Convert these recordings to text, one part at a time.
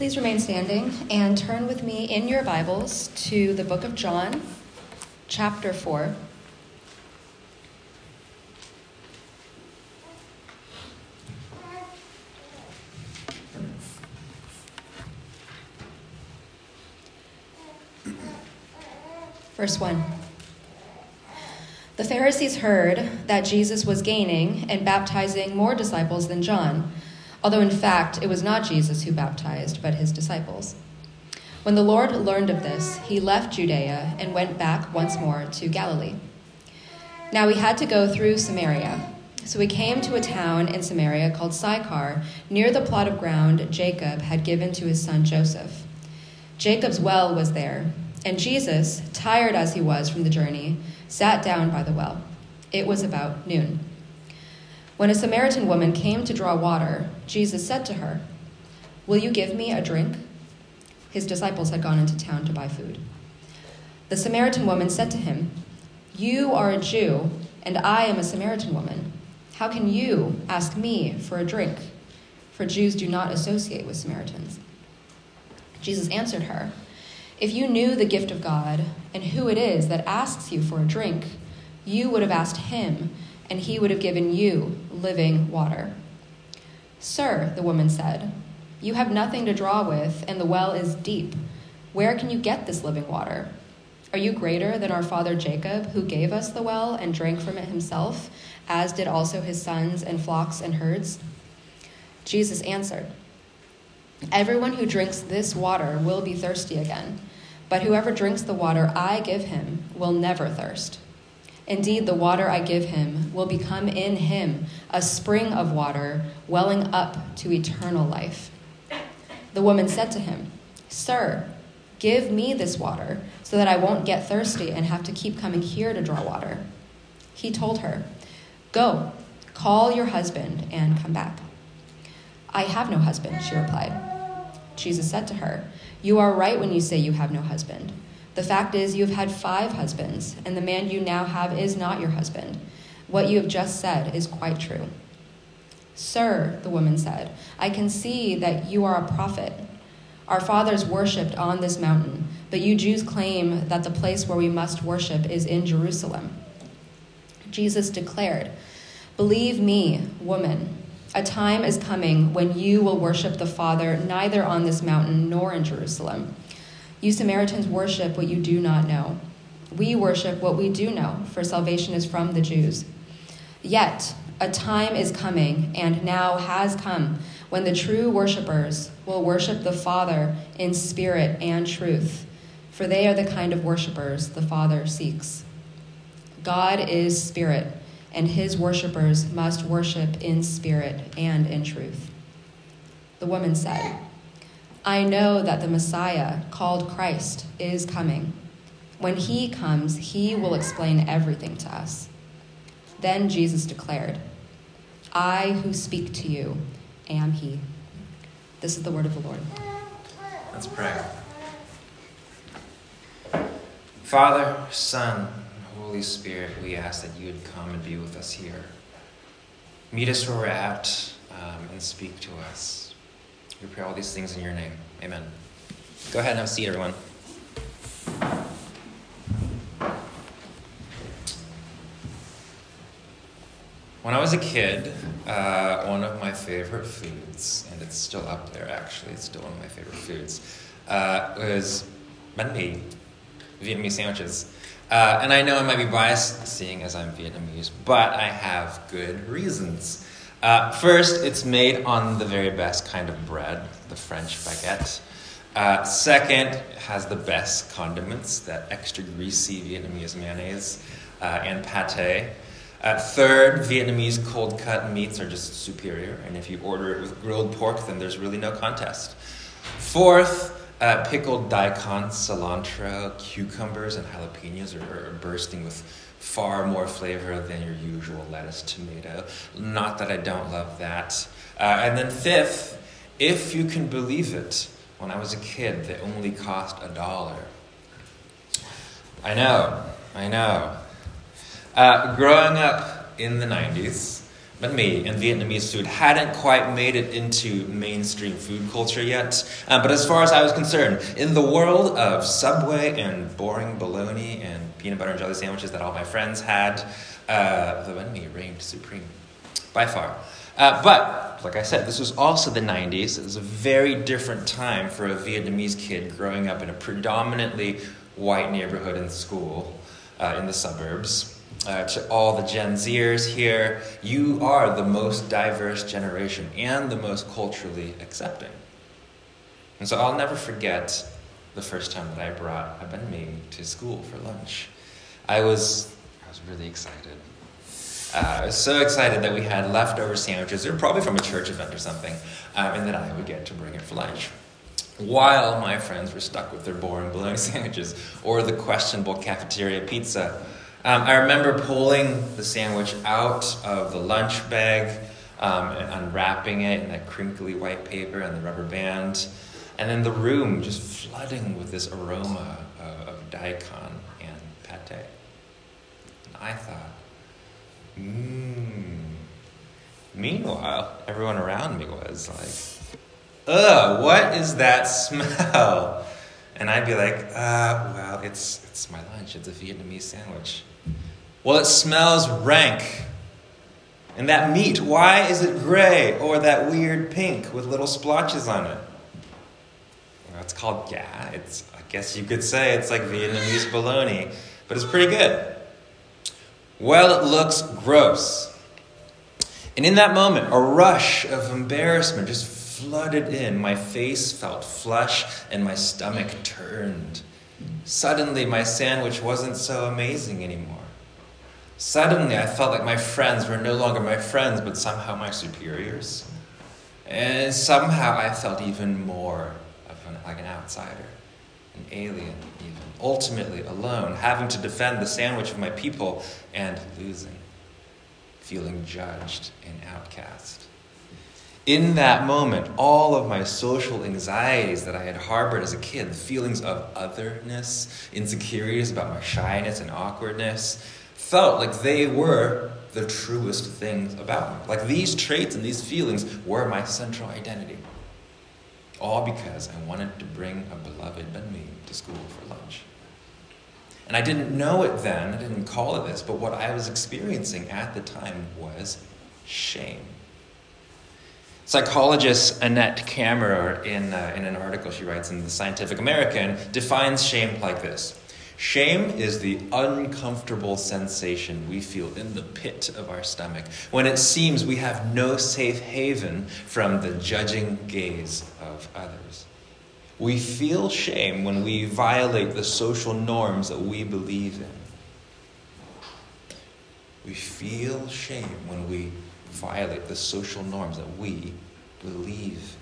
Please remain standing and turn with me in your Bibles to the book of John, chapter 4. Verse 1. The Pharisees heard that Jesus was gaining and baptizing more disciples than John, although in fact it was not Jesus who baptized, but his disciples. When the Lord learned of this, he left Judea and went back once more to Galilee. Now he had to go through Samaria. So he came to a town in Samaria called Sychar, near the plot of ground Jacob had given to his son Joseph. Jacob's well was there. And Jesus, tired as he was from the journey, sat down by the well. It was about noon. When a Samaritan woman came to draw water, Jesus said to her, "Will you give me a drink?" His disciples had gone into town to buy food. The Samaritan woman said to him, "You are a Jew, and I am a Samaritan woman. How can you ask me for a drink? For Jews do not associate with Samaritans." Jesus answered her, "If you knew the gift of God and who it is that asks you for a drink, you would have asked him, and he would have given you living water." "Sir," the woman said, "you have nothing to draw with, and the well is deep. Where can you get this living water? Are you greater than our father Jacob, who gave us the well and drank from it himself, as did also his sons and flocks and herds?" Jesus answered, "Everyone who drinks this water will be thirsty again. But whoever drinks the water I give him will never thirst. Indeed, the water I give him will become in him a spring of water welling up to eternal life." The woman said to him, "Sir, give me this water so that I won't get thirsty and have to keep coming here to draw water." He told her, "Go, call your husband and come back." "I have no husband," she replied. Jesus said to her, "You are right when you say you have no husband. The fact is you have had 5 husbands, and the man you now have is not your husband. What you have just said is quite true." "Sir," the woman said, "I can see that you are a prophet. Our fathers worshipped on this mountain, but you Jews claim that the place where we must worship is in Jerusalem." Jesus declared, "Believe me, woman, a time is coming when you will worship the Father neither on this mountain nor in Jerusalem. You Samaritans worship what you do not know. We worship what we do know, for salvation is from the Jews. Yet a time is coming, and now has come, when the true worshipers will worship the Father in spirit and truth, for they are the kind of worshipers the Father seeks. God is spirit, and his worshipers must worship in spirit and in truth." The woman said, "I know that the Messiah, called Christ, is coming. When he comes, he will explain everything to us." Then Jesus declared, "I who speak to you am he." This is the word of the Lord. Let's pray. Father, Son, Holy Spirit, we ask that you would come and be with us here. Meet us where we're at and speak to us. We pray all these things in your name. Amen. Go ahead and have a seat, everyone. When I was a kid, one of my favorite foods, and it's still up there actually, it's still one of my favorite foods, was banh mi, Vietnamese sandwiches. And I know I might be biased, seeing as I'm Vietnamese, but I have good reasons. First, it's made on the very best kind of bread, the French baguette. Second, it has the best condiments, that extra greasy Vietnamese mayonnaise and pate. Third, Vietnamese cold-cut meats are just superior, and if you order it with grilled pork, then there's really no contest. Fourth, pickled daikon, cilantro, cucumbers, and jalapenos are bursting with far more flavor than your usual lettuce, tomato. Not that I don't love that. And then fifth, if you can believe it, when I was a kid, they only cost $1. I know. Growing up in the 90s, but me and Vietnamese food hadn't quite made it into mainstream food culture yet. But as far as I was concerned, in the world of Subway and boring bologna and peanut butter and jelly sandwiches that all my friends had, the banh mi reigned supreme, by far. But, like I said, this was also the 90s. It was a very different time for a Vietnamese kid growing up in a predominantly white neighborhood and school in the suburbs. To all the Gen Zers here, you are the most diverse generation and the most culturally accepting. And so I'll never forget the first time that I brought a banh mi to school for lunch. I was really excited. I was so excited that we had leftover sandwiches. They were probably from a church event or something, and that I would get to bring it for lunch, while my friends were stuck with their boring bologna sandwiches or the questionable cafeteria pizza. I remember pulling the sandwich out of the lunch bag and unwrapping it in that crinkly white paper and the rubber band, and then the room just flooding with this aroma of daikon and pate. And I thought, mmm. Meanwhile, everyone around me was like, ugh, what is that smell? And I'd be like, well, it's my lunch. It's a Vietnamese sandwich. Well, it smells rank. And that meat, why is it gray or that weird pink with little splotches on it? Well, it's called, yeah, it's, I guess you could say it's like Vietnamese bologna, but it's pretty good. Well, it looks gross. And in that moment, a rush of embarrassment just flooded in. My face felt flush and my stomach turned. Suddenly, my sandwich wasn't so amazing anymore. Suddenly, I felt like my friends were no longer my friends, but somehow my superiors. And somehow, I felt even more of like an outsider, an alien even, ultimately alone, having to defend the sandwich of my people and losing, feeling judged and outcast. In that moment, all of my social anxieties that I had harbored as a kid, the feelings of otherness, insecurities about my shyness and awkwardness, felt like they were the truest things about me. Like these traits and these feelings were my central identity. All because I wanted to bring a beloved banh mi to school for lunch. And I didn't know it then, I didn't call it this, but what I was experiencing at the time was shame. Psychologist Annette Kammerer, in an article she writes in the Scientific American, defines shame like this. Shame is the uncomfortable sensation we feel in the pit of our stomach when it seems we have no safe haven from the judging gaze of others. We feel shame when we violate the social norms that we believe in. We feel shame when we violate the social norms that we believe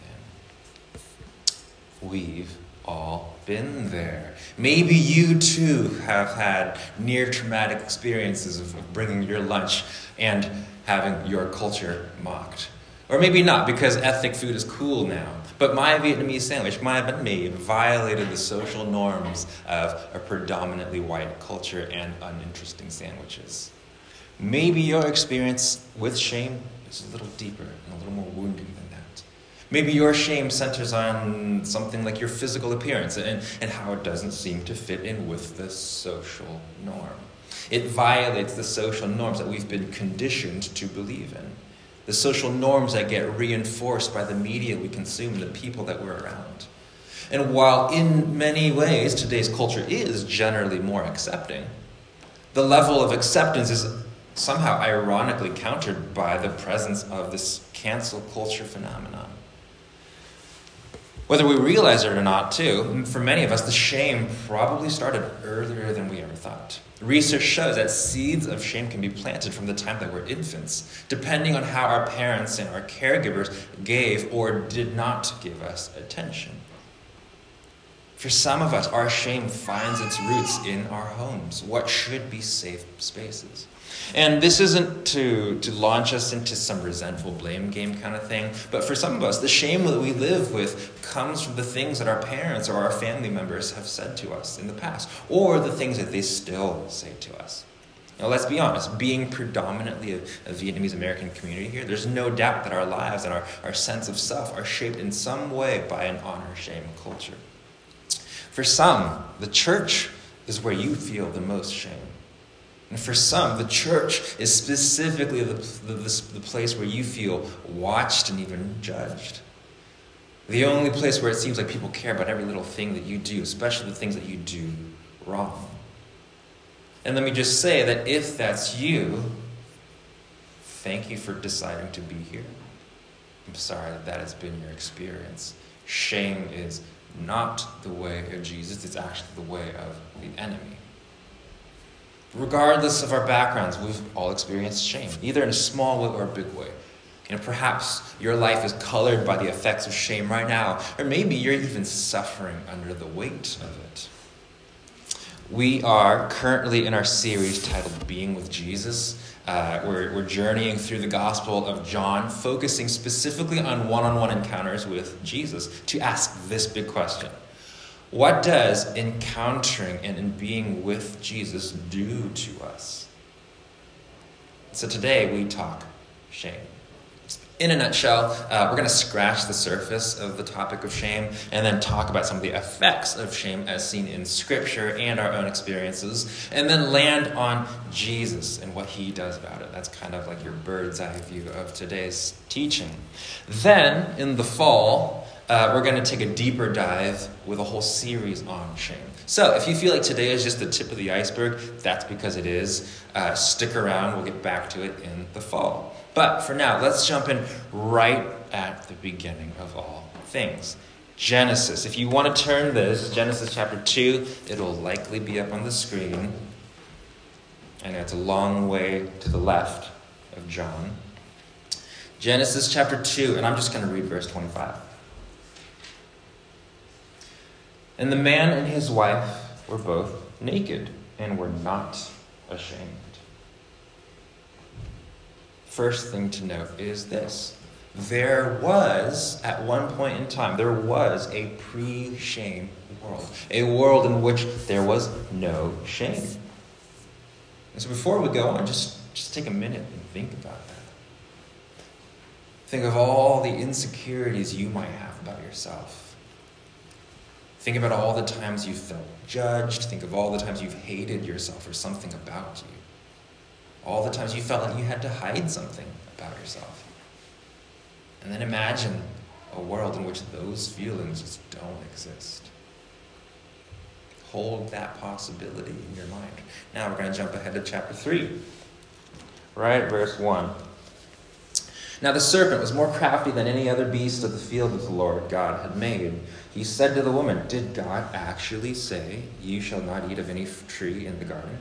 in. We've all been there. Maybe you too have had near traumatic experiences of bringing your lunch and having your culture mocked. Or maybe not, because ethnic food is cool now. But my Vietnamese sandwich, my banh mi, violated the social norms of a predominantly white culture and uninteresting sandwiches. Maybe your experience with shame is a little deeper and a little more wounding than that. Maybe your shame centers on something like your physical appearance and how it doesn't seem to fit in with the social norm. It violates the social norms that we've been conditioned to believe in. The social norms that get reinforced by the media we consume, the people that we're around. And while in many ways today's culture is generally more accepting, the level of acceptance is somehow ironically countered by the presence of this cancel culture phenomenon. Whether we realize it or not, too, for many of us, the shame probably started earlier than we ever thought. Research shows that seeds of shame can be planted from the time that we're infants, depending on how our parents and our caregivers gave or did not give us attention. For some of us, our shame finds its roots in our homes, what should be safe spaces. And this isn't to launch us into some resentful blame game kind of thing, but for some of us, the shame that we live with comes from the things that our parents or our family members have said to us in the past, or the things that they still say to us. Now, let's be honest, being predominantly a Vietnamese American community here, there's no doubt that our lives and our sense of self are shaped in some way by an honor-shame culture. For some, the church is where you feel the most shame. And for some, the church is specifically the place where you feel watched and even judged. The only place where it seems like people care about every little thing that you do, especially the things that you do wrong. And let me just say that if that's you, thank you for deciding to be here. I'm sorry that that has been your experience. Shame is not the way of Jesus. It's actually the way of the enemy. Regardless of our backgrounds, we've all experienced shame, either in a small way or a big way. And perhaps your life is colored by the effects of shame right now, or maybe you're even suffering under the weight of it. We are currently in our series titled Being with Jesus. We're journeying through the Gospel of John, focusing specifically on one-on-one encounters with Jesus to ask this big question. What does encountering and being with Jesus do to us? So today we talk shame. In a nutshell, we're going to scratch the surface of the topic of shame and then talk about some of the effects of shame as seen in Scripture and our own experiences, and then land on Jesus and what he does about it. That's kind of like your bird's eye view of today's teaching. Then, in the fall, we're going to take a deeper dive with a whole series on shame. So if you feel like today is just the tip of the iceberg, that's because it is. Stick around. We'll get back to it in the fall. But for now, let's jump in right at the beginning of all things. Genesis. If you want to turn this, Genesis chapter 2, it'll likely be up on the screen. And it's a long way to the left of John. Genesis chapter 2, and I'm just going to read verse 25. And the man and his wife were both naked and were not ashamed. First thing to note is this. There was, at one point in time, there was a pre-shame world. A world in which there was no shame. And so before we go on, just take a minute and think about that. Think of all the insecurities you might have about yourself. Think about all the times you felt judged. Think of all the times you've hated yourself or something about you. All the times you felt like you had to hide something about yourself. And then imagine a world in which those feelings just don't exist. Hold that possibility in your mind. Now we're going to jump ahead to chapter 3. Right, verse 1. Now the serpent was more crafty than any other beast of the field that the Lord God had made. He said to the woman, "Did God actually say, 'You shall not eat of any tree in the garden?'"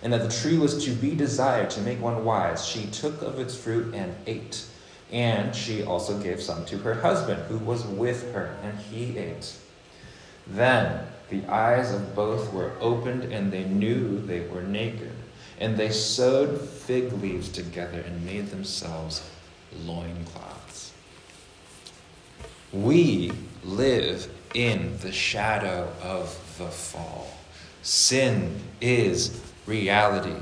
and that the tree was to be desired to make one wise, she took of its fruit and ate. And she also gave some to her husband, who was with her, and he ate. Then the eyes of both were opened, and they knew they were naked. And they sewed fig leaves together and made themselves loincloths. We live in the shadow of the fall. Sin is reality.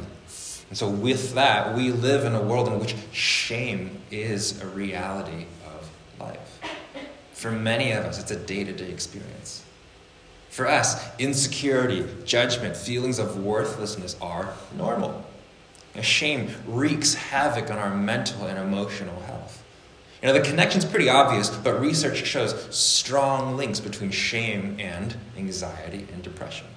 And so with that, we live in a world in which shame is a reality of life. For many of us, it's a day-to-day experience. For us, insecurity, judgment, feelings of worthlessness are normal. And shame wreaks havoc on our mental and emotional health. You know, the connection's pretty obvious, but research shows strong links between shame and anxiety and depression.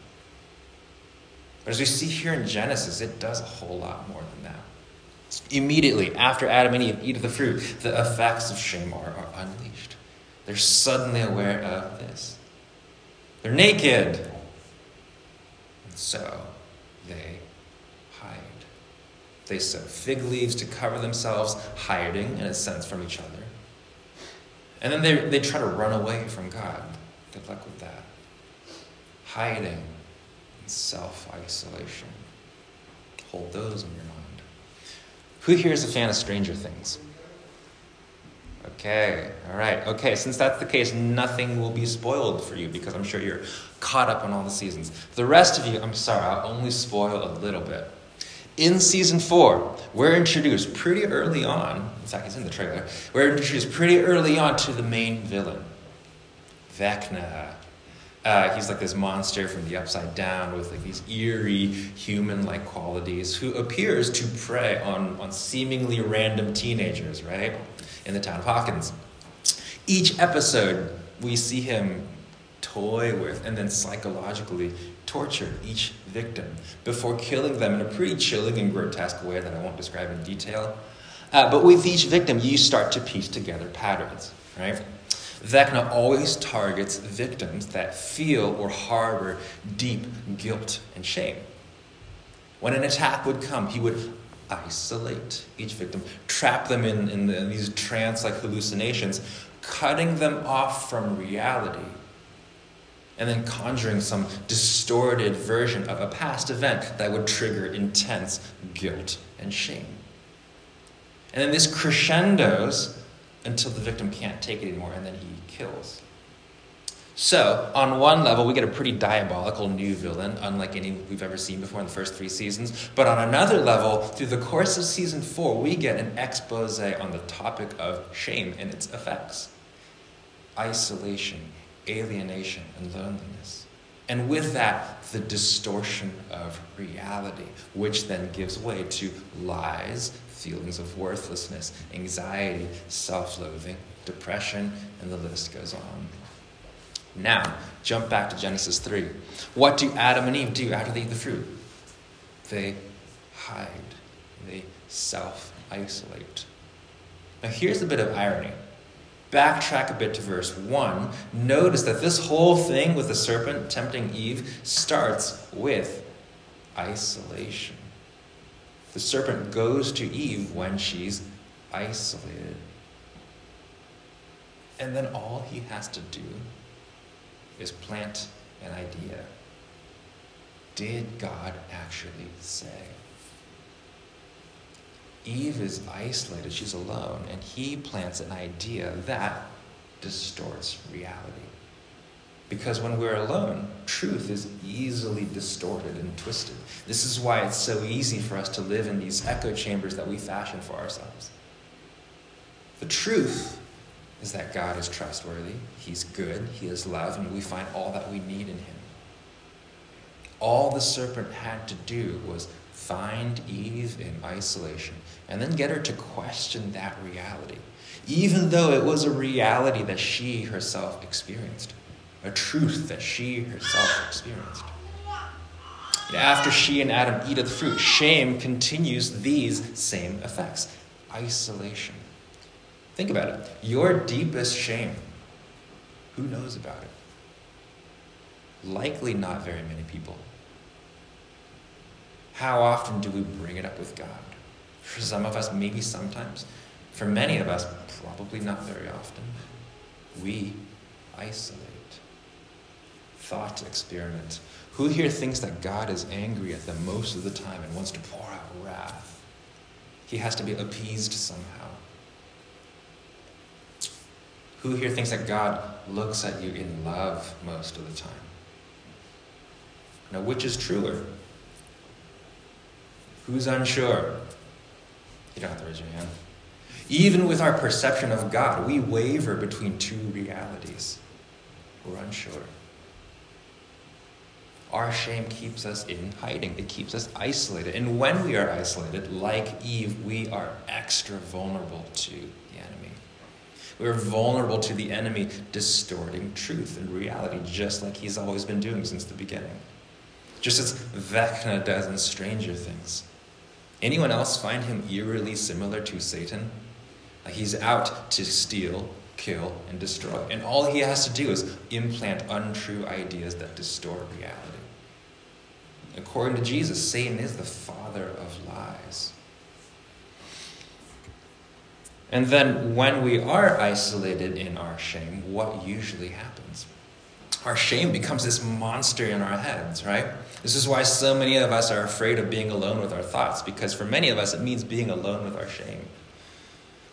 But as we see here in Genesis, it does a whole lot more than that. Immediately after Adam and Eve eat of the fruit, the effects of shame are unleashed. They're suddenly aware of this. They're naked. And so they hide. They sew fig leaves to cover themselves, hiding, in a sense, from each other. And then they try to run away from God. Good luck with that. Hiding and self-isolation. Hold those in your mind. Who here is a fan of Stranger Things? Okay, all right. Okay, since that's the case, nothing will be spoiled for you because I'm sure you're caught up on all the seasons. The rest of you, I'm sorry, I'll only spoil a little bit. In season 4, we're introduced pretty early on. In fact, it's in the trailer. We're introduced pretty early on to the main villain, Vecna. He's like this monster from the Upside Down with like these eerie human-like qualities who appears to prey on seemingly random teenagers, right? In the town of Hawkins. Each episode, we see him toy with and then psychologically torture each victim before killing them in a pretty chilling and grotesque way that I won't describe in detail. But with each victim, you start to piece together patterns, right? Vecna always targets victims that feel or harbor deep guilt and shame. When an attack would come, he would isolate each victim, trap them in these trance-like hallucinations, cutting them off from reality, and then conjuring some distorted version of a past event that would trigger intense guilt and shame. And then this crescendos until the victim can't take it anymore, and then he kills. So, on one level, we get a pretty diabolical new villain, unlike any we've ever seen before in the first 3 seasons. But on another level, through the course of season 4, we get an expose on the topic of shame and its effects. Isolation, alienation, and loneliness. And with that, the distortion of reality, which then gives way to lies, feelings of worthlessness, anxiety, self-loathing, depression, and the list goes on. Now, jump back to Genesis 3. What do Adam and Eve do after they eat the fruit? They hide. They self-isolate. Now, here's a bit of irony. Backtrack a bit to verse 1. Notice that this whole thing with the serpent tempting Eve starts with isolation. The serpent goes to Eve when she's isolated. And then all he has to do is plant an idea. Did God actually say? Eve is isolated, she's alone, and he plants an idea that distorts reality. Because when we're alone, truth is easily distorted and twisted. This is why it's so easy for us to live in these echo chambers that we fashion for ourselves. The truth is that God is trustworthy, he's good, he is love, and we find all that we need in him. All the serpent had to do was find Eve in isolation and then get her to question that reality, even though it was a reality that she herself experienced, a truth that she herself experienced. And after she and Adam eat of the fruit, shame continues these same effects. Isolation. Think about it. Your deepest shame, who knows about it? Likely not very many people. How often do we bring it up with God? For some of us, maybe sometimes. For many of us, probably not very often. We isolate. Thought experiment. Who here thinks that God is angry at them most of the time and wants to pour out wrath? He has to be appeased somehow. Who here thinks that God looks at you in love most of the time? Now, which is truer? Who's unsure? You don't have to raise your hand. Even with our perception of God, we waver between two realities. We're unsure. Our shame keeps us in hiding. It keeps us isolated. And when we are isolated, like Eve, we are extra vulnerable to the enemy. We're vulnerable to the enemy distorting truth and reality, just like he's always been doing since the beginning. Just as Vecna does in Stranger Things. Anyone else find him eerily similar to Satan? He's out to steal, kill, and destroy. And all he has to do is implant untrue ideas that distort reality. According to Jesus, Satan is the father of lies. And then when we are isolated in our shame, what usually happens? Our shame becomes this monster in our heads, right? This is why so many of us are afraid of being alone with our thoughts, because for many of us it means being alone with our shame.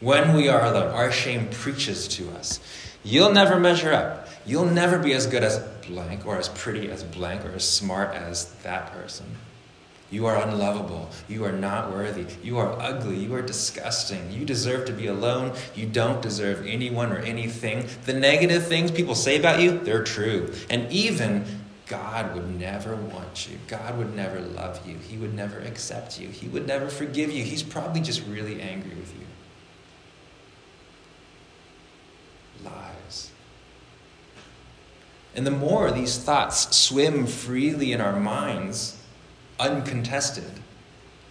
When we are alone, our shame preaches to us. You'll never measure up. You'll never be as good as blank, or as pretty as blank, or as smart as that person. You are unlovable. You are not worthy. You are ugly. You are disgusting. You deserve to be alone. You don't deserve anyone or anything. The negative things people say about you, they're true. And even God would never want you. God would never love you. He would never accept you. He would never forgive you. He's probably just really angry with you. Lies. And the more these thoughts swim freely in our minds, uncontested,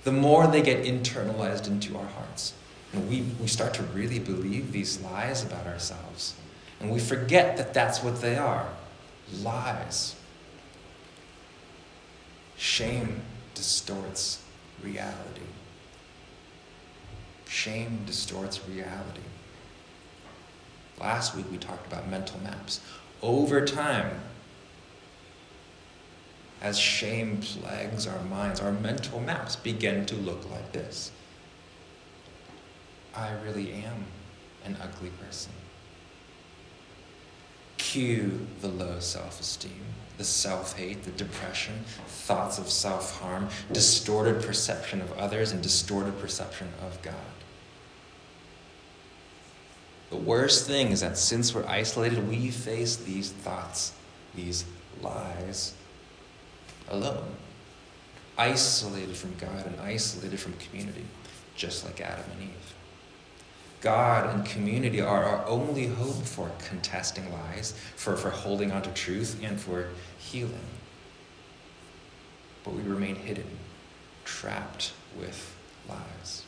the more they get internalized into our hearts. And we start to really believe these lies about ourselves. And we forget that that's what they are. Lies. Shame distorts reality. Shame distorts reality. Last week we talked about mental maps. Over time, as shame plagues our minds, our mental maps begin to look like this. I really am an ugly person. Cue the low self-esteem, the self-hate, the depression, thoughts of self-harm, distorted perception of others, and distorted perception of God. The worst thing is that since we're isolated, we face these thoughts, these lies, alone, isolated from God and isolated from community, just like Adam and Eve. God and community are our only hope for contesting lies, for holding on to truth, and for healing. But we remain hidden, trapped with lies.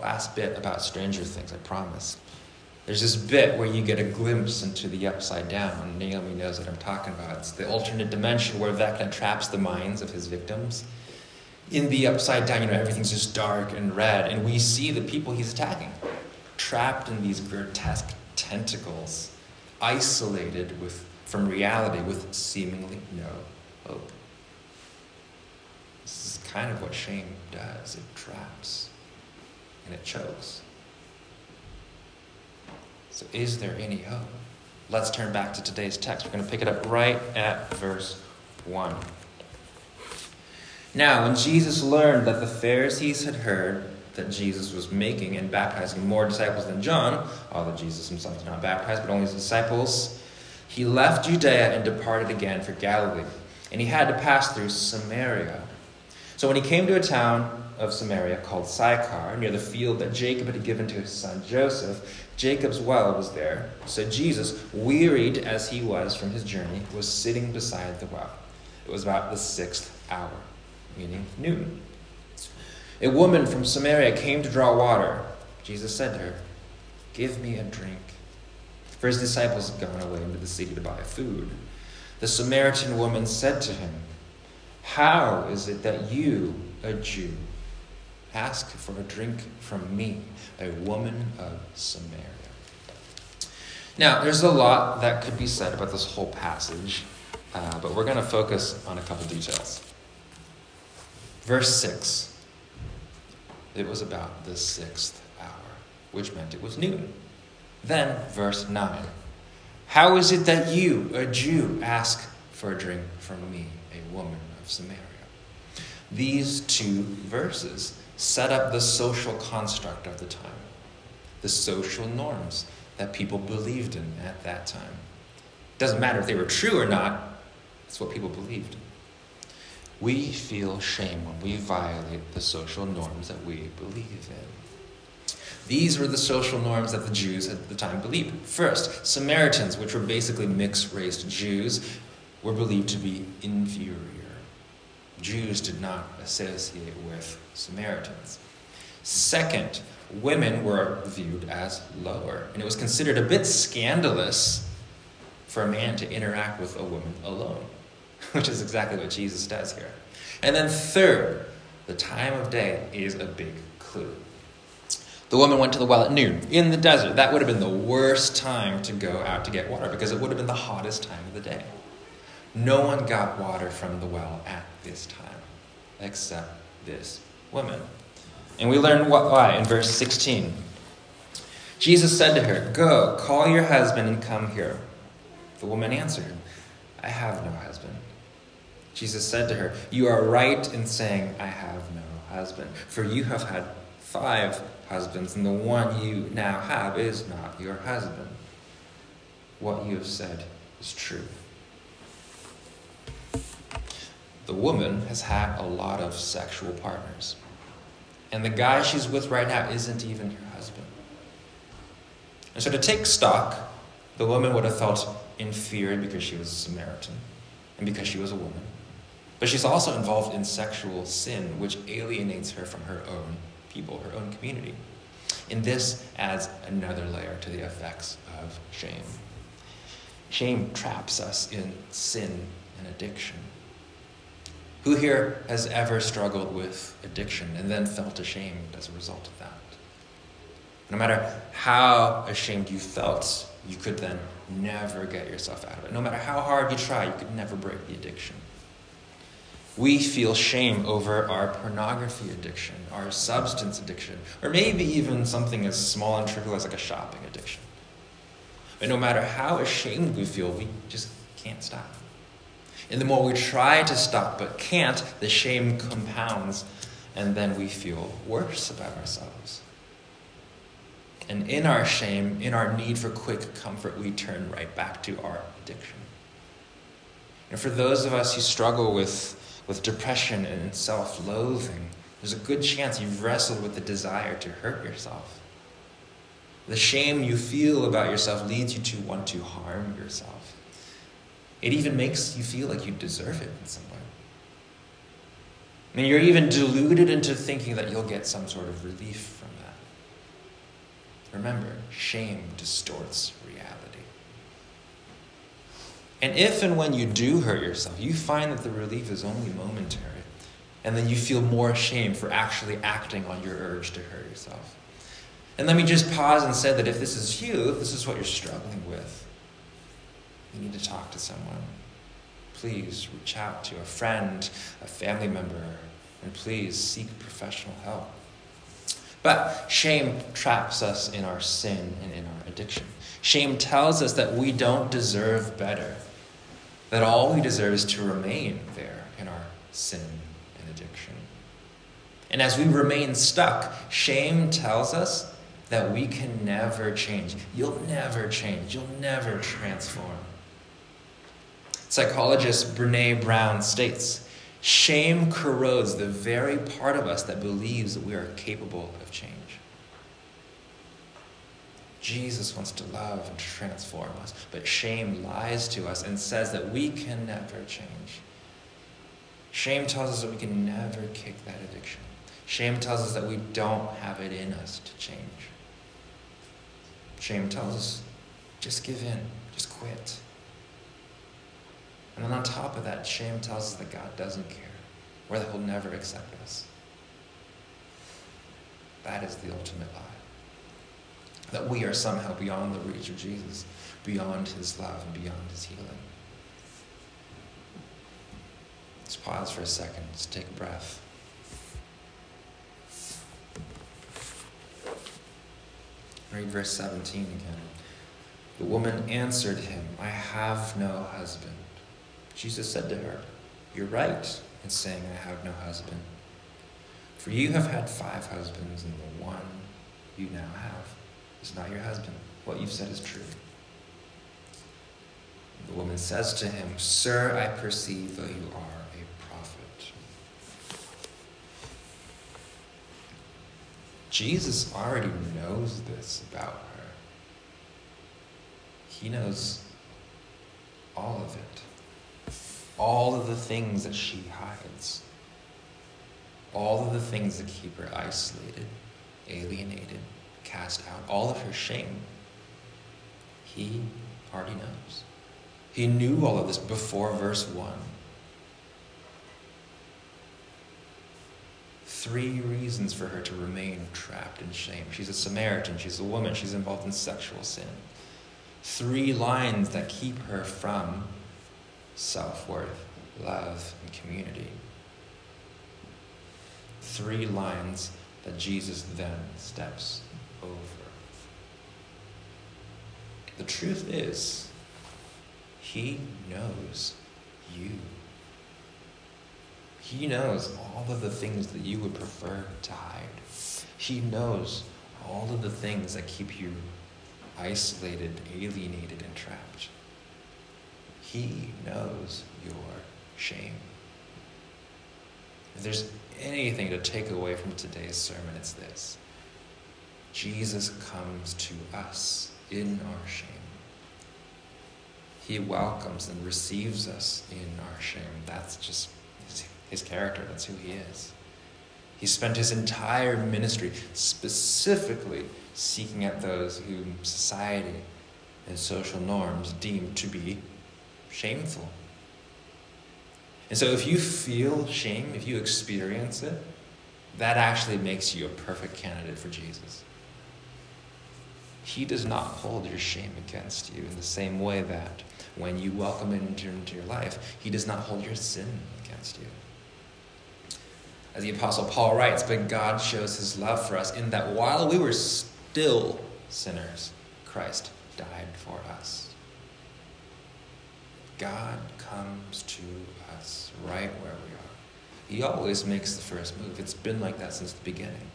Last bit about Stranger Things, I promise. There's this bit where you get a glimpse into the Upside Down, and Naomi knows what I'm talking about. It's the alternate dimension where Vecna traps the minds of his victims. In the Upside Down, everything's just dark and red, and we see the people he's attacking, trapped in these grotesque tentacles, isolated from reality with seemingly no hope. This is kind of what shame does. It traps, and it chokes. So is there any hope? Let's turn back to today's text. We're going to pick it up right at verse 1. Now, when Jesus learned that the Pharisees had heard that Jesus was making and baptizing more disciples than John, although Jesus himself did not baptize, but only his disciples, he left Judea and departed again for Galilee. And he had to pass through Samaria. So when he came to a town of Samaria called Sychar, near the field that Jacob had given to his son Joseph, Jacob's well was there. So Jesus, wearied as he was from his journey, was sitting beside the well. It was about the 6th hour, meaning noon. A woman from Samaria came to draw water. Jesus said to her, "Give me a drink." For his disciples had gone away into the city to buy food. The Samaritan woman said to him, "How is it that you, a Jew, ask for a drink from me, a woman of Samaria?" Now, there's a lot that could be said about this whole passage, but we're going to focus on a couple details. Verse 6. It was about the 6th hour, which meant it was noon. Then, verse 9. How is it that you, a Jew, ask for a drink from me, a woman of Samaria? These two verses set up the social construct of the time, the social norms that people believed in at that time. It doesn't matter if they were true or not, it's what people believed. We feel shame when we violate the social norms that we believe in. These were the social norms that the Jews at the time believed. First, Samaritans, which were basically mixed-race Jews, were believed to be inferior. Jews did not associate with Samaritans. Second, women were viewed as lower, and it was considered a bit scandalous for a man to interact with a woman alone, which is exactly what Jesus does here. And then third, the time of day is a big clue. The woman went to the well at noon, in the desert. That would have been the worst time to go out to get water because it would have been the hottest time of the day. No one got water from the well at this time except this woman. And we learn why in verse 16. Jesus said to her, "Go, call your husband and come here." The woman answered, "I have no husband." Jesus said to her, "You are right in saying, 'I have no husband,' for you have had 5 husbands, and the one you now have is not your husband. What you have said is true." The woman has had a lot of sexual partners, and the guy she's with right now isn't even her husband. And so to take stock, the woman would have felt inferior because she was a Samaritan and because she was a woman. But she's also involved in sexual sin, which alienates her from her own people, her own community. And this adds another layer to the effects of shame. Shame traps us in sin and addiction. Who here has ever struggled with addiction and then felt ashamed as a result of that? No matter how ashamed you felt, you could then never get yourself out of it. No matter how hard you try, you could never break the addiction. We feel shame over our pornography addiction, our substance addiction, or maybe even something as small and trivial as like a shopping addiction. But no matter how ashamed we feel, we just can't stop. And the more we try to stop but can't, the shame compounds, and then we feel worse about ourselves. And in our shame, in our need for quick comfort, we turn right back to our addiction. And for those of us who struggle with depression and self-loathing, there's a good chance you've wrestled with the desire to hurt yourself. The shame you feel about yourself leads you to want to harm yourself. It even makes you feel like you deserve it in some way. I mean, you're even deluded into thinking that you'll get some sort of relief from that. Remember, shame distorts reality. And if and when you do hurt yourself, you find that the relief is only momentary. And then you feel more shame for actually acting on your urge to hurt yourself. And let me just pause and say that if this is you, if this is what you're struggling with, you need to talk to someone. Please reach out to a friend, a family member, and please seek professional help. But shame traps us in our sin and in our addiction. Shame tells us that we don't deserve better, that all we deserve is to remain there in our sin and addiction. And as we remain stuck, shame tells us that we can never change. You'll never change. You'll never transform. Psychologist Brené Brown states, "Shame corrodes the very part of us that believes that we are capable of change." Jesus wants to love and to transform us, but shame lies to us and says that we can never change. Shame tells us that we can never kick that addiction. Shame tells us that we don't have it in us to change. Shame tells us, just give in, just quit. And then on top of that, shame tells us that God doesn't care, or that he'll never accept us. That is the ultimate lie. That we are somehow beyond the reach of Jesus, beyond his love and beyond his healing. Let's pause for a second, let's take a breath. Read verse 17 again. The woman answered him, "I have no husband." Jesus said to her, "You're right in saying, 'I have no husband,' for you have had 5 husbands, and the one you now have is not your husband. What you've said is true." The woman says to him, "Sir, I perceive that you are a prophet." Jesus already knows this about her. He knows all of it. All of the things that she hides. All of the things that keep her isolated, alienated, cast out, all of her shame. He already knows. He knew all of this before verse 1. three reasons for her to remain trapped in shame. She's a Samaritan, she's a woman, she's involved in sexual sin. Three lines that keep her from self-worth, love, and community. Three lines that Jesus then steps over. The truth is, he knows you. He knows all of the things that you would prefer to hide. He knows all of the things that keep you isolated, alienated, and trapped. He knows your shame. If there's anything to take away from today's sermon, it's this. Jesus comes to us in our shame. He welcomes and receives us in our shame. That's just his character, that's who he is. He spent his entire ministry specifically seeking out those whom society and social norms deem to be shameful. And so if you feel shame, if you experience it, that actually makes you a perfect candidate for Jesus. He does not hold your shame against you in the same way that when you welcome him into your life, he does not hold your sin against you. As the Apostle Paul writes, but God shows his love for us in that while we were still sinners, Christ died for us. God comes to us right where we are. He always makes the first move. It's been like that since the beginning.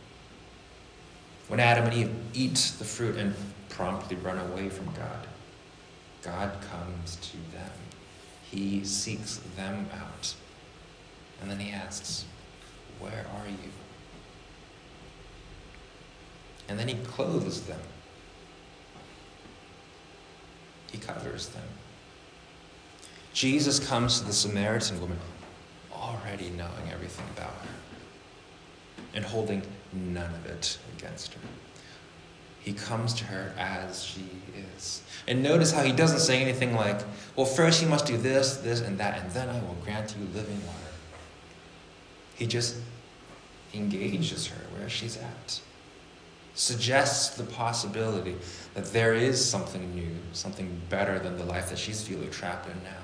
When Adam and Eve eat the fruit and promptly run away from God, God comes to them. He seeks them out. And then he asks, where are you? And then he clothes them. He covers them. Jesus comes to the Samaritan woman already knowing everything about her and holding none of it against her. He comes to her as she is. And notice how he doesn't say anything like, well, first you must do this, this, and that, and then I will grant you living water. He just engages her where she's at. Suggests the possibility that there is something new, something better than the life that she's feeling trapped in now.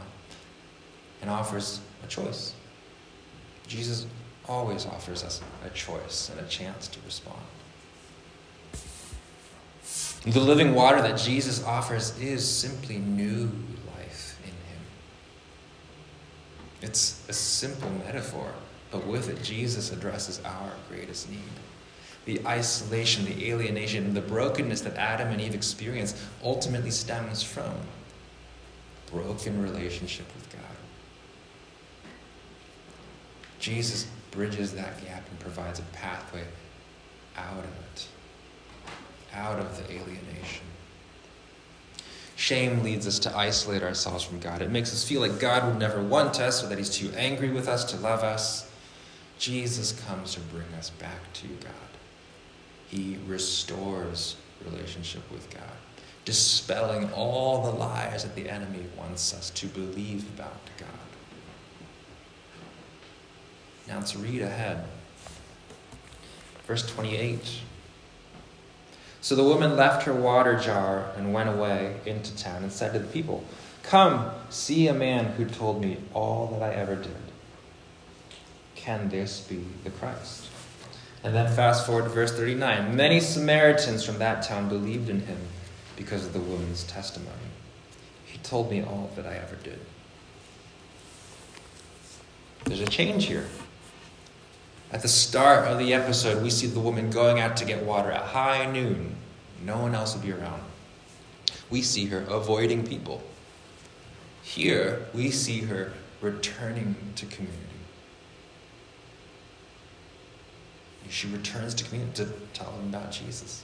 And offers a choice. Jesus always offers us a choice and a chance to respond. The living water that Jesus offers is simply new life in him. It's a simple metaphor, but with it, Jesus addresses our greatest need. The isolation, the alienation, and the brokenness that Adam and Eve experienced ultimately stems from broken relationship with God. Jesus bridges that gap and provides a pathway out of it, out of the alienation. Shame leads us to isolate ourselves from God. It makes us feel like God would never want us, or that he's too angry with us to love us. Jesus comes to bring us back to God. He restores relationship with God, dispelling all the lies that the enemy wants us to believe about God. Now let's read ahead. Verse 28. So the woman left her water jar and went away into town and said to the people, come, see a man who told me all that I ever did. Can this be the Christ? And then fast forward to verse 39. Many Samaritans from that town believed in him because of the woman's testimony. He told me all that I ever did. There's a change here. At the start of the episode, we see the woman going out to get water at high noon. No one else will be around. We see her avoiding people. Here, we see her returning to community. She returns to community to tell them about Jesus.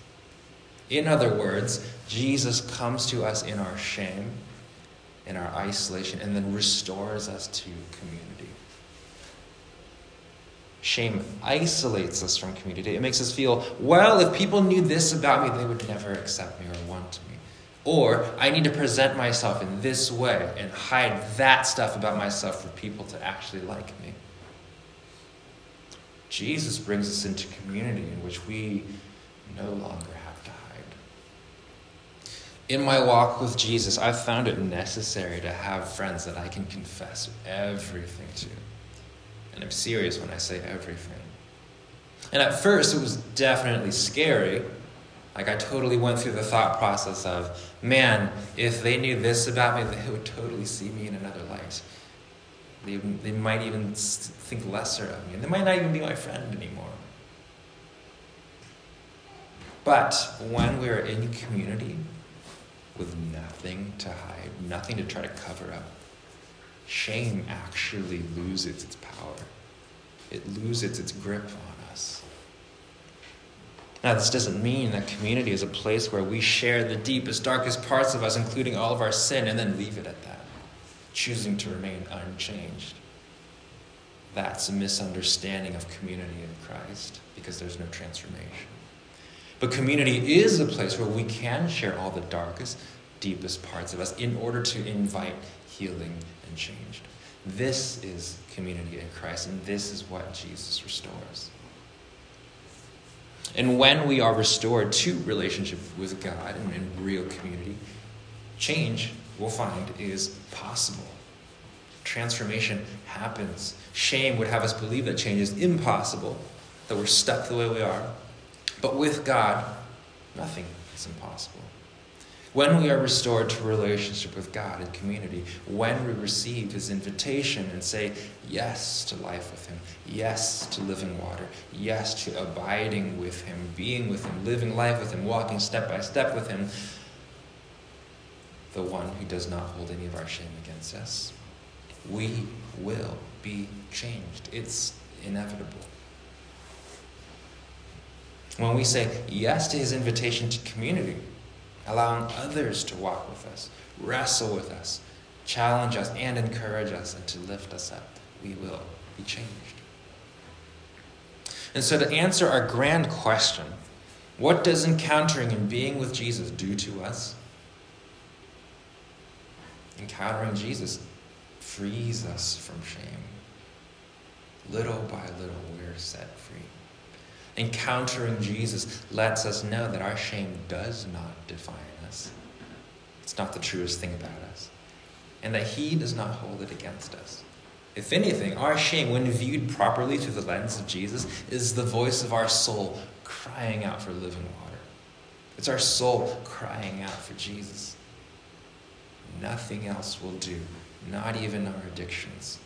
In other words, Jesus comes to us in our shame, in our isolation, and then restores us to community. Shame isolates us from community. It makes us feel, well, if people knew this about me, they would never accept me or want me. Or I need to present myself in this way and hide that stuff about myself for people to actually like me. Jesus brings us into community in which we no longer have to hide. In my walk with Jesus, I've found it necessary to have friends that I can confess everything to. And I'm serious when I say everything. And at first, it was definitely scary. Like, I totally went through the thought process of, man, if they knew this about me, they would totally see me in another light. They might even think lesser of me. They might not even be my friend anymore. But when we're in community with nothing to hide, nothing to try to cover up, shame actually loses its power. It loses its grip on us. Now, this doesn't mean that community is a place where we share the deepest, darkest parts of us, including all of our sin, and then leave it at that, choosing to remain unchanged. That's a misunderstanding of community in Christ, because there's no transformation. But community is a place where we can share all the darkest, deepest parts of us in order to invite healing and change. This is community in Christ, and this is what Jesus restores. And when we are restored to relationship with God and in real community, change, we'll find, is possible. Transformation happens. Shame would have us believe that change is impossible, that we're stuck the way we are. But with God, nothing is impossible. When we are restored to relationship with God and community, when we receive his invitation and say yes to life with him, yes to living water, yes to abiding with him, being with him, living life with him, walking step by step with him, the one who does not hold any of our shame against us, we will be changed. It's inevitable. When we say yes to his invitation to community, allowing others to walk with us, wrestle with us, challenge us, and encourage us, and to lift us up, we will be changed. And so to answer our grand question, what does encountering and being with Jesus do to us? Encountering Jesus frees us from shame. Little by little, we're set free. Encountering Jesus lets us know that our shame does not define us. It's not the truest thing about us. And that he does not hold it against us. If anything, our shame, when viewed properly through the lens of Jesus, is the voice of our soul crying out for living water. It's our soul crying out for Jesus. Nothing else will do, not even our addictions.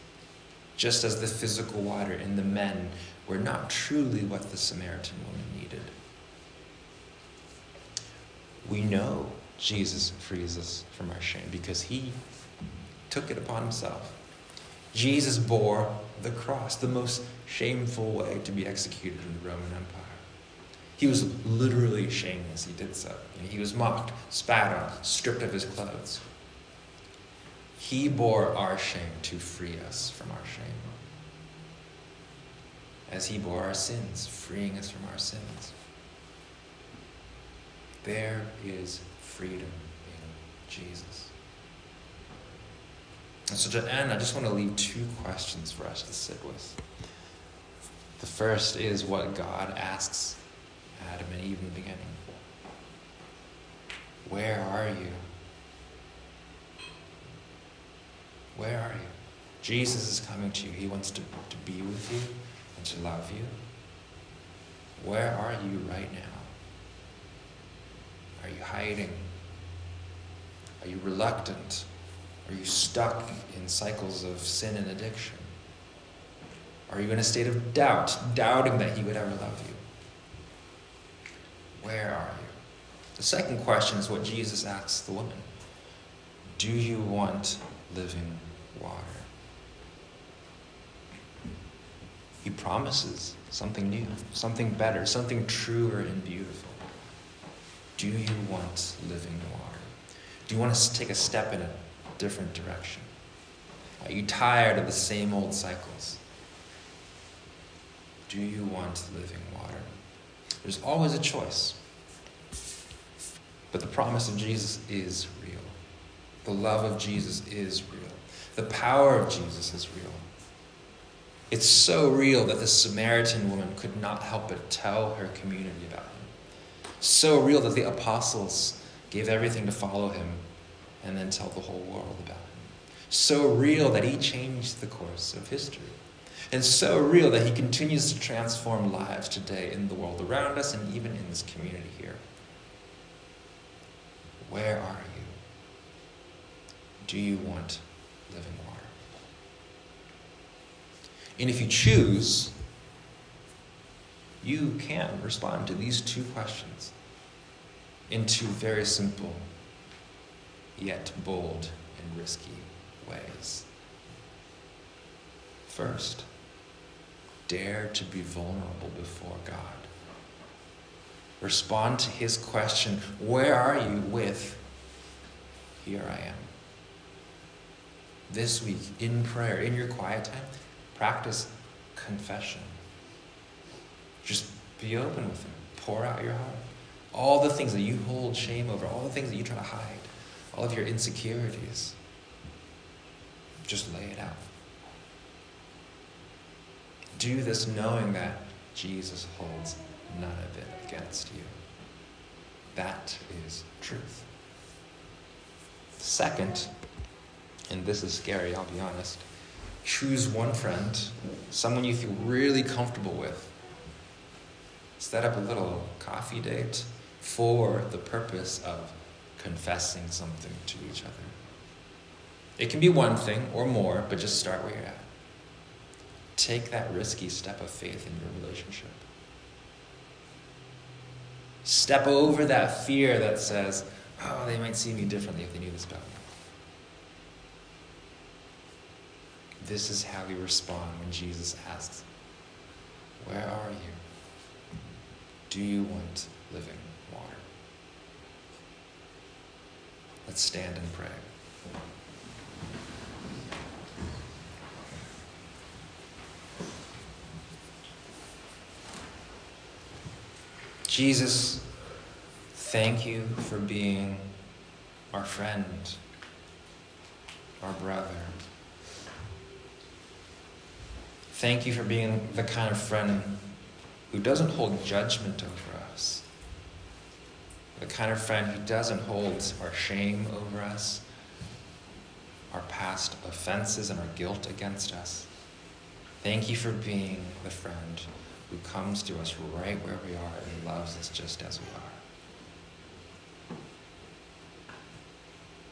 Just as the physical water in the men were not truly what the Samaritan woman needed. We know Jesus frees us from our shame because he took it upon himself. Jesus bore the cross, the most shameful way to be executed in the Roman Empire. He was literally shamed as he did so. He was mocked, spat on, stripped of his clothes. He bore our shame to free us from our shame, as he bore our sins, freeing us from our sins. There is freedom in Jesus. And so to end, I just want to leave two questions for us to sit with. The first is what God asks Adam and Eve in the beginning. Where are you? Where are you? Jesus is coming to you. He wants to be with you and to love you. Where are you right now? Are you hiding? Are you reluctant? Are you stuck in cycles of sin and addiction? Are you in a state of doubt, doubting that he would ever love you? Where are you? The second question is what Jesus asks the woman. Do you want living water? He promises something new, something better, something truer and beautiful. Do you want living water? Do you want to take a step in a different direction? Are you tired of the same old cycles? Do you want living water? There's always a choice. But the promise of Jesus is real. The love of Jesus is real. The power of Jesus is real. It's so real that the Samaritan woman could not help but tell her community about him. So real that the apostles gave everything to follow him and then tell the whole world about him. So real that he changed the course of history. And so real that he continues to transform lives today in the world around us and even in this community here. Where are you? Do you want living water? And if you choose, you can respond to these two questions in two very simple, yet bold and risky ways. First, dare to be vulnerable before God. Respond to his question, where are you, with, here I am. This week, in prayer, in your quiet time, practice confession. Just be open with him. Pour out your heart. All the things that you hold shame over, all the things that you try to hide, all of your insecurities, just lay it out. Do this knowing that Jesus holds none of it against you. That is truth. Second, and this is scary, I'll be honest, choose one friend, someone you feel really comfortable with. Set up a little coffee date for the purpose of confessing something to each other. It can be one thing or more, but just start where you're at. Take that risky step of faith in your relationship. Step over that fear that says, oh, they might see me differently if they knew this about me. This is how we respond when Jesus asks, where are you? Do you want living water? Let's stand and pray. Jesus, thank you for being our friend, our brother. Thank you for being the kind of friend who doesn't hold judgment over us. The kind of friend who doesn't hold our shame over us, our past offenses and our guilt against us. Thank you for being the friend who comes to us right where we are and loves us just as we are.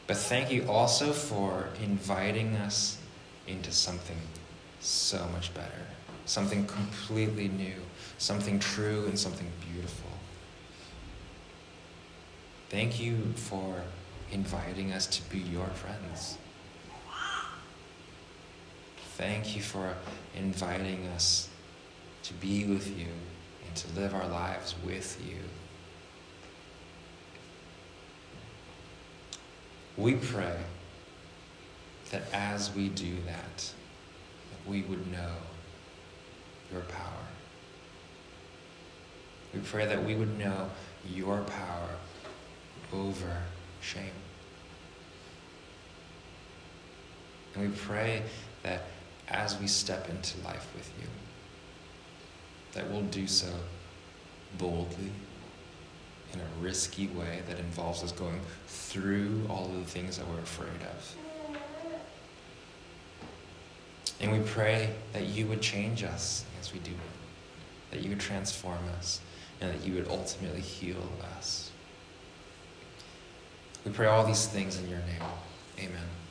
But thank you also for inviting us into something so much better, something completely new, something true and something beautiful. Thank you for inviting us to be your friends. Thank you for inviting us to be with you and to live our lives with you. We pray that as we do that, we would know your power. We pray that we would know your power over shame. And we pray that as we step into life with you, that we'll do so boldly, in a risky way that involves us going through all of the things that we're afraid of. And we pray that you would change us as we do it, that you would transform us, and that you would ultimately heal us. We pray all these things in your name. Amen.